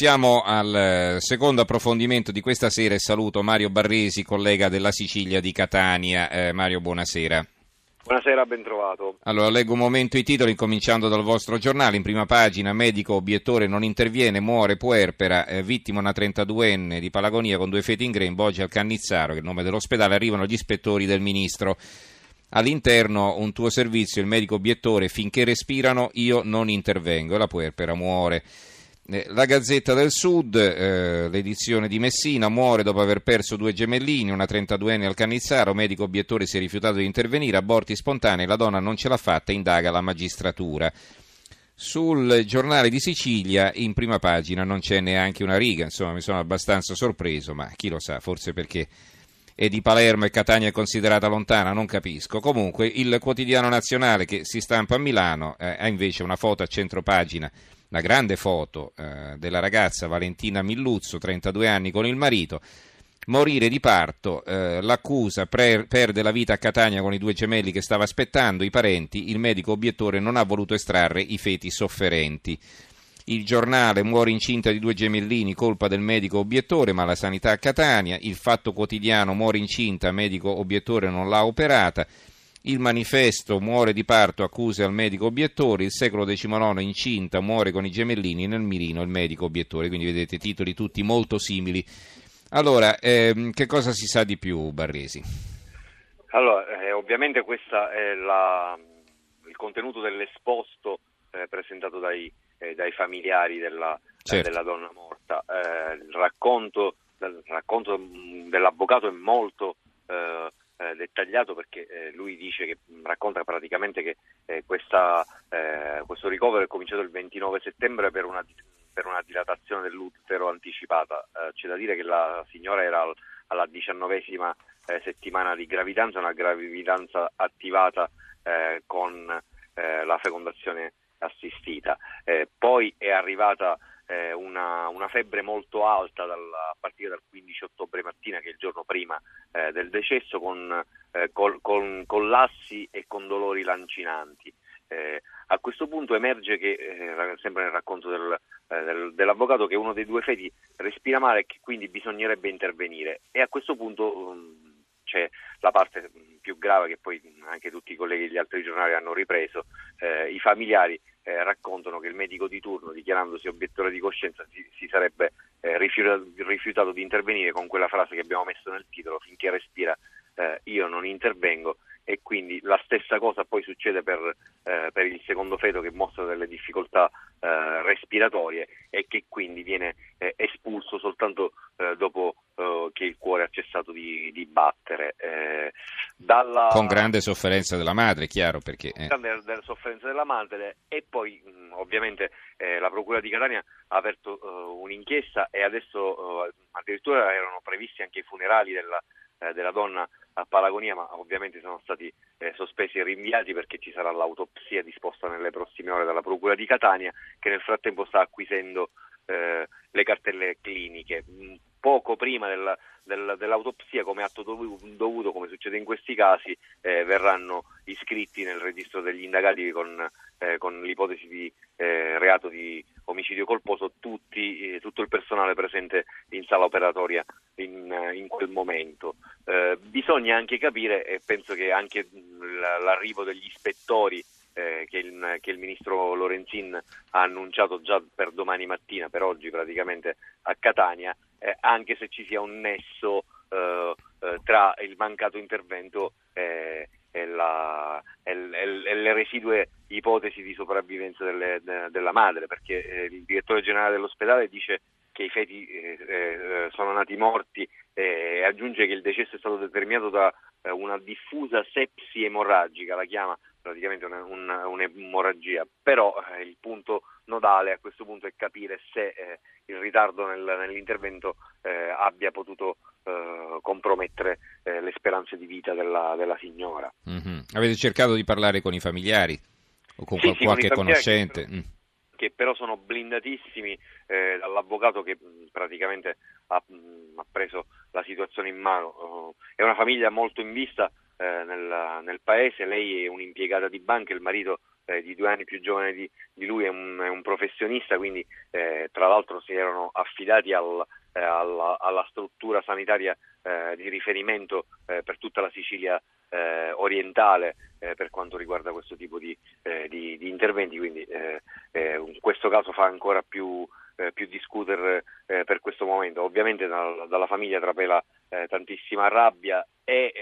Passiamo al secondo approfondimento di questa sera e saluto Mario Barresi, collega della Sicilia di Catania. Mario, buonasera. Buonasera, ben trovato. Allora, leggo un momento i titoli, cominciando dal vostro giornale. In prima pagina, medico obiettore non interviene, muore puerpera, vittima una 32enne di Palagonia con due feti in grembo, oggi al Cannizzaro, che è il nome dell'ospedale, arrivano gli ispettori del ministro. All'interno, un tuo servizio, il medico obiettore, finché respirano io non intervengo, e la puerpera muore. La Gazzetta del Sud, l'edizione di Messina, muore dopo aver perso due gemellini, una 32enne al Cannizzaro, medico obiettore si è rifiutato di intervenire, aborti spontanei, la donna non ce l'ha fatta, indaga la magistratura. Sul Giornale di Sicilia, in prima pagina, non c'è neanche una riga, insomma mi sono abbastanza sorpreso, ma chi lo sa, forse perché è di Palermo e Catania è considerata lontana, non capisco. Comunque il Quotidiano Nazionale, che si stampa a Milano, ha invece una foto a centropagina, la grande foto della ragazza Valentina Milluzzo, 32 anni, con il marito, morire di parto, l'accusa, perde la vita a Catania con i due gemelli che stava aspettando, i parenti, il medico obiettore non ha voluto estrarre i feti sofferenti. Il Giornale, muore incinta di due gemellini, colpa del medico obiettore, ma la sanità a Catania. Il Fatto Quotidiano, muore incinta, medico obiettore non l'ha operata. Il Manifesto, muore di parto, accuse al medico obiettore. Il Secolo XIX, incinta, muore con i gemellini, nel mirino il medico obiettore. Quindi vedete titoli tutti molto simili. Allora, che cosa si sa di più, Barresi? Allora, ovviamente questo è il contenuto dell'esposto presentato dai familiari della donna morta. Il racconto dell'avvocato è molto dettagliato, perché lui dice che racconta praticamente che questo ricovero è cominciato il 29 settembre per una dilatazione dell'utero anticipata. C'è da dire che la signora era alla 19ª settimana di gravidanza, una gravidanza attivata con la fecondazione assistita. Poi è arrivata una febbre molto alta a partire dal 15 ottobre mattina, che è il giorno prima del decesso, con collassi e con dolori lancinanti. A questo punto emerge che, sempre nel racconto dell'avvocato, che uno dei due feti respira male e che quindi bisognerebbe intervenire. E a questo punto c'è la parte più grave, che poi anche tutti i colleghi degli altri giornali hanno ripreso. I familiari raccontano che il medico di turno, dichiarandosi obiettore di coscienza, si sarebbe rifiutato di intervenire, con quella frase che abbiamo messo nel titolo, finché respira io non intervengo, e quindi la stessa cosa poi succede per il secondo feto, che mostra delle difficoltà respiratorie e che quindi viene espulso soltanto dopo che il cuore ha cessato di battere, con grande sofferenza della madre, chiaro, perché grande sofferenza della madre. E poi ovviamente la procura di Catania ha aperto un'inchiesta, e adesso addirittura erano previsti anche i funerali della donna a Palagonia, ma ovviamente sono stati sospesi e rinviati, perché ci sarà l'autopsia disposta nelle prossime ore dalla procura di Catania, che nel frattempo sta acquisendo le cartelle cliniche. Poco prima dell'autopsia, come atto dovuto, come succede in questi casi, verranno iscritti nel registro degli indagati con l'ipotesi di reato di omicidio colposo tutto il personale presente in sala operatoria in quel momento. Bisogna anche capire, e penso che anche l'arrivo degli ispettori che il ministro Lorenzin ha annunciato già per domani mattina, per oggi praticamente, a Catania, anche se ci sia un nesso tra il mancato intervento e le residue ipotesi di sopravvivenza della madre, perché il direttore generale dell'ospedale dice che i feti sono nati morti, e aggiunge che il decesso è stato determinato da una diffusa sepsi emorragica, la chiama praticamente un'emorragia. Però il punto nodale a questo punto è capire se il ritardo nell'intervento abbia potuto compromettere le speranze di vita della signora. Mm-hmm. Avete cercato di parlare con i familiari o con qualche conoscente? Che però sono blindatissimi dall'avvocato, che praticamente ha preso la situazione in mano. È una famiglia molto in vista nel paese. Lei è un'impiegata di banca, il marito di 2 anni più giovane di lui, è un professionista, quindi tra l'altro si erano affidati alla struttura sanitaria di riferimento per tutta la Sicilia orientale per quanto riguarda questo tipo di interventi, quindi questo caso fa ancora più discutere per questo momento. Ovviamente dalla famiglia trapela tantissima rabbia e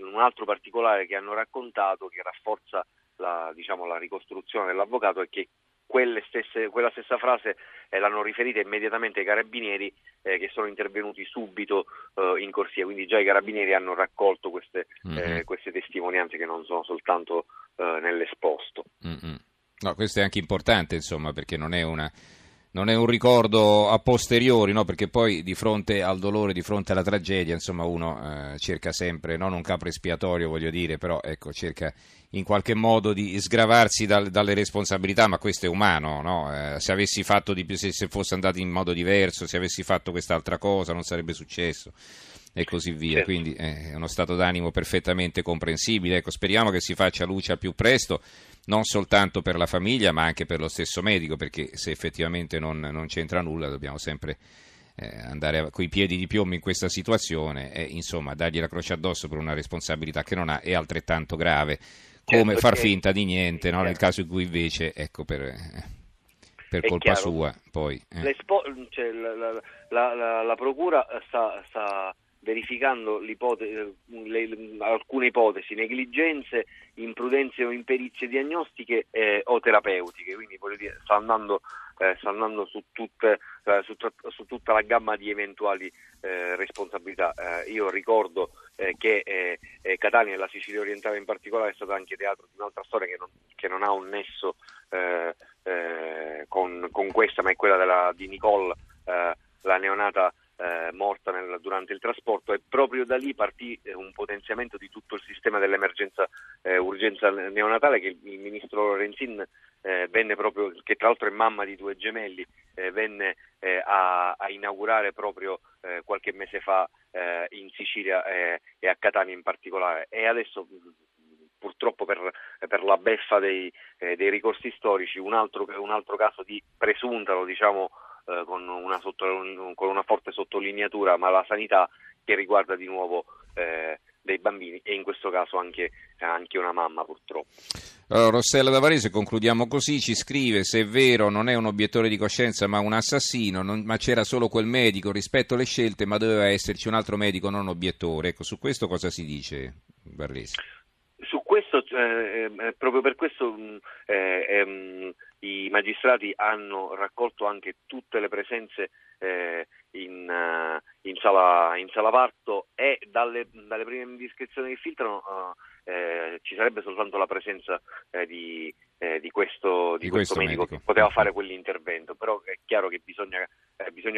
un altro particolare che hanno raccontato, che rafforza la ricostruzione dell'avvocato, è che quella stessa frase l'hanno riferita immediatamente ai carabinieri che sono intervenuti subito in corsia, quindi già i carabinieri hanno raccolto queste testimonianze che non sono soltanto nell'esposto. Mm-hmm. No, questo è anche importante, insomma, perché non è un ricordo a posteriori, no? Perché poi di fronte al dolore, di fronte alla tragedia, insomma, uno cerca sempre, non un capro espiatorio, voglio dire, però ecco, cerca in qualche modo di sgravarsi dalle responsabilità, ma questo è umano, no? Se avessi fatto di più, se fosse andato in modo diverso, se avessi fatto quest'altra cosa non sarebbe successo, e così via. Quindi è uno stato d'animo perfettamente comprensibile. Ecco, speriamo che si faccia luce al più presto, non soltanto per la famiglia ma anche per lo stesso medico, perché se effettivamente non c'entra nulla dobbiamo sempre andare coi piedi di piombo in questa situazione e insomma dargli la croce addosso per una responsabilità che non ha, è altrettanto grave come far finta di niente, no? Nel caso in cui invece, ecco, per colpa sua poi la procura sta verificando alcune ipotesi, negligenze, imprudenze o imperizie diagnostiche o terapeutiche, quindi voglio dire sta andando su tutta la gamma di eventuali responsabilità. Io ricordo che Catania e la Sicilia orientale in particolare è stata anche teatro di un'altra storia che non ha un nesso con questa, ma è quella di Nicole, la neonata morta durante il trasporto, e proprio da lì partì un potenziamento di tutto il sistema dell'emergenza urgenza neonatale, che il ministro Lorenzin venne proprio, che tra l'altro è mamma di 2 gemelli, venne a inaugurare proprio qualche mese fa in Sicilia e a Catania in particolare. E adesso purtroppo per la beffa dei ricorsi storici un altro caso di presunta, lo diciamo con una forte sottolineatura, ma la sanità, che riguarda di nuovo dei bambini e in questo caso anche una mamma, purtroppo. Allora, Rossella Davarese, concludiamo così, ci scrive: se è vero non è un obiettore di coscienza ma un assassino, ma c'era solo quel medico, rispetto alle scelte, ma doveva esserci un altro medico non obiettore. Ecco, su questo cosa si dice, Barresi? Su questo, proprio per questo i magistrati hanno raccolto anche tutte le presenze in sala parto, e dalle prime indiscrezioni che filtrano ci sarebbe soltanto la presenza di questo medico che poteva fare quell'intervento, però è chiaro che bisogna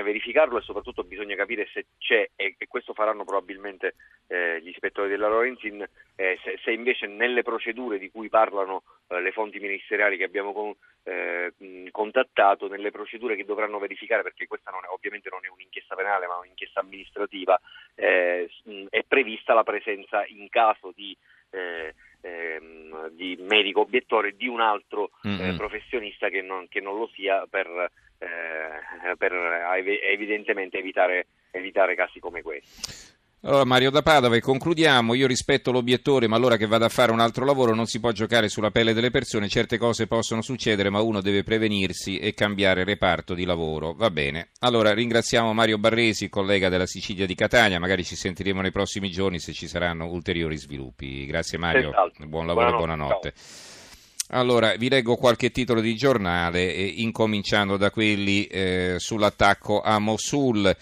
verificarlo e soprattutto bisogna capire se c'è, e questo faranno probabilmente gli ispettori della Lorenzin, se invece nelle procedure di cui parlano le fonti ministeriali che abbiamo contattato, nelle procedure che dovranno verificare, perché questa ovviamente non è un'inchiesta penale ma un'inchiesta amministrativa, è prevista la presenza in caso di medico obiettore di un altro professionista che non lo sia, per evidentemente evitare casi come questi. Allora, Mario da Padova, e concludiamo. Io rispetto l'obiettore, ma allora che vada a fare un altro lavoro, non si può giocare sulla pelle delle persone, certe cose possono succedere ma uno deve prevenirsi e cambiare reparto di lavoro. Va bene, allora ringraziamo Mario Barresi, collega della Sicilia di Catania, magari ci sentiremo nei prossimi giorni se ci saranno ulteriori sviluppi. Grazie Mario, buon lavoro, buonanotte. Ciao. Allora, vi leggo qualche titolo di giornale, incominciando da quelli sull'attacco a Mosul.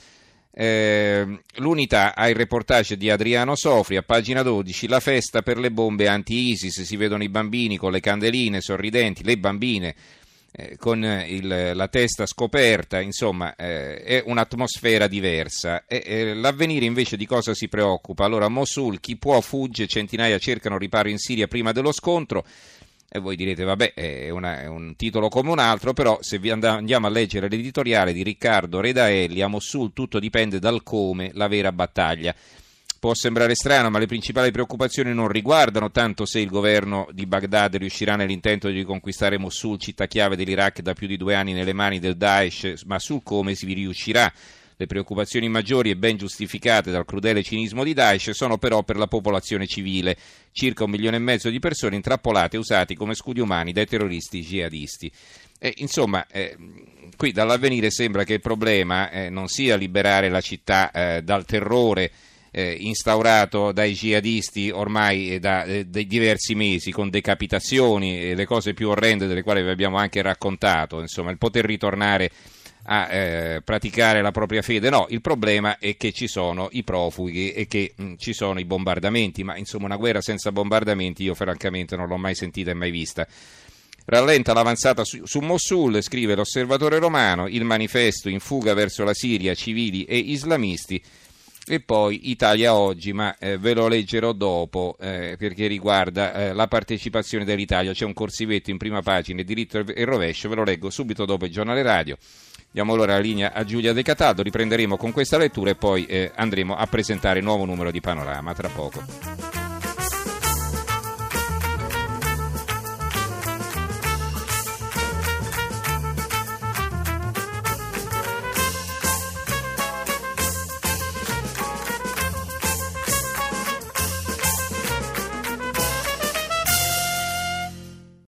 L'Unità ha il reportage di Adriano Sofri a pagina 12, la festa per le bombe anti-ISIS, si vedono i bambini con le candeline sorridenti, le bambine con la testa scoperta, insomma è un'atmosfera diversa. L'Avvenire invece di cosa si preoccupa? Allora, Mosul, chi può fugge, centinaia cercano riparo in Siria prima dello scontro. E voi direte vabbè, è un titolo come un altro, però se vi andiamo a leggere l'editoriale di Riccardo Redaelli, a Mosul tutto dipende dal come, la vera battaglia. Può sembrare strano, ma le principali preoccupazioni non riguardano tanto se il governo di Baghdad riuscirà nell'intento di riconquistare Mosul, città chiave dell'Iraq da più di 2 anni nelle mani del Daesh, ma sul come si riuscirà. Le preoccupazioni maggiori e ben giustificate dal crudele cinismo di Daesh sono però per la popolazione civile, circa 1,5 milioni di persone intrappolate e usate come scudi umani dai terroristi jihadisti. Qui dall'Avvenire sembra che il problema non sia liberare la città dal terrore instaurato dai jihadisti ormai da diversi mesi, con decapitazioni e le cose più orrende delle quali vi abbiamo anche raccontato, insomma, il poter ritornare a praticare la propria fede. No, il problema è che ci sono i profughi e che ci sono i bombardamenti, ma insomma una guerra senza bombardamenti io francamente non l'ho mai sentita e mai vista. Rallenta l'avanzata su Mosul, scrive l'Osservatore Romano, il manifesto in fuga verso la Siria, civili e islamisti, e poi Italia Oggi, ma ve lo leggerò dopo perché riguarda la partecipazione dell'Italia, c'è un corsivetto in prima pagina, diritto e rovescio, ve lo leggo subito dopo il giornale radio. Diamo allora la linea a Giulia De Cataldo, riprenderemo con questa lettura e poi andremo a presentare il nuovo numero di Panorama tra poco.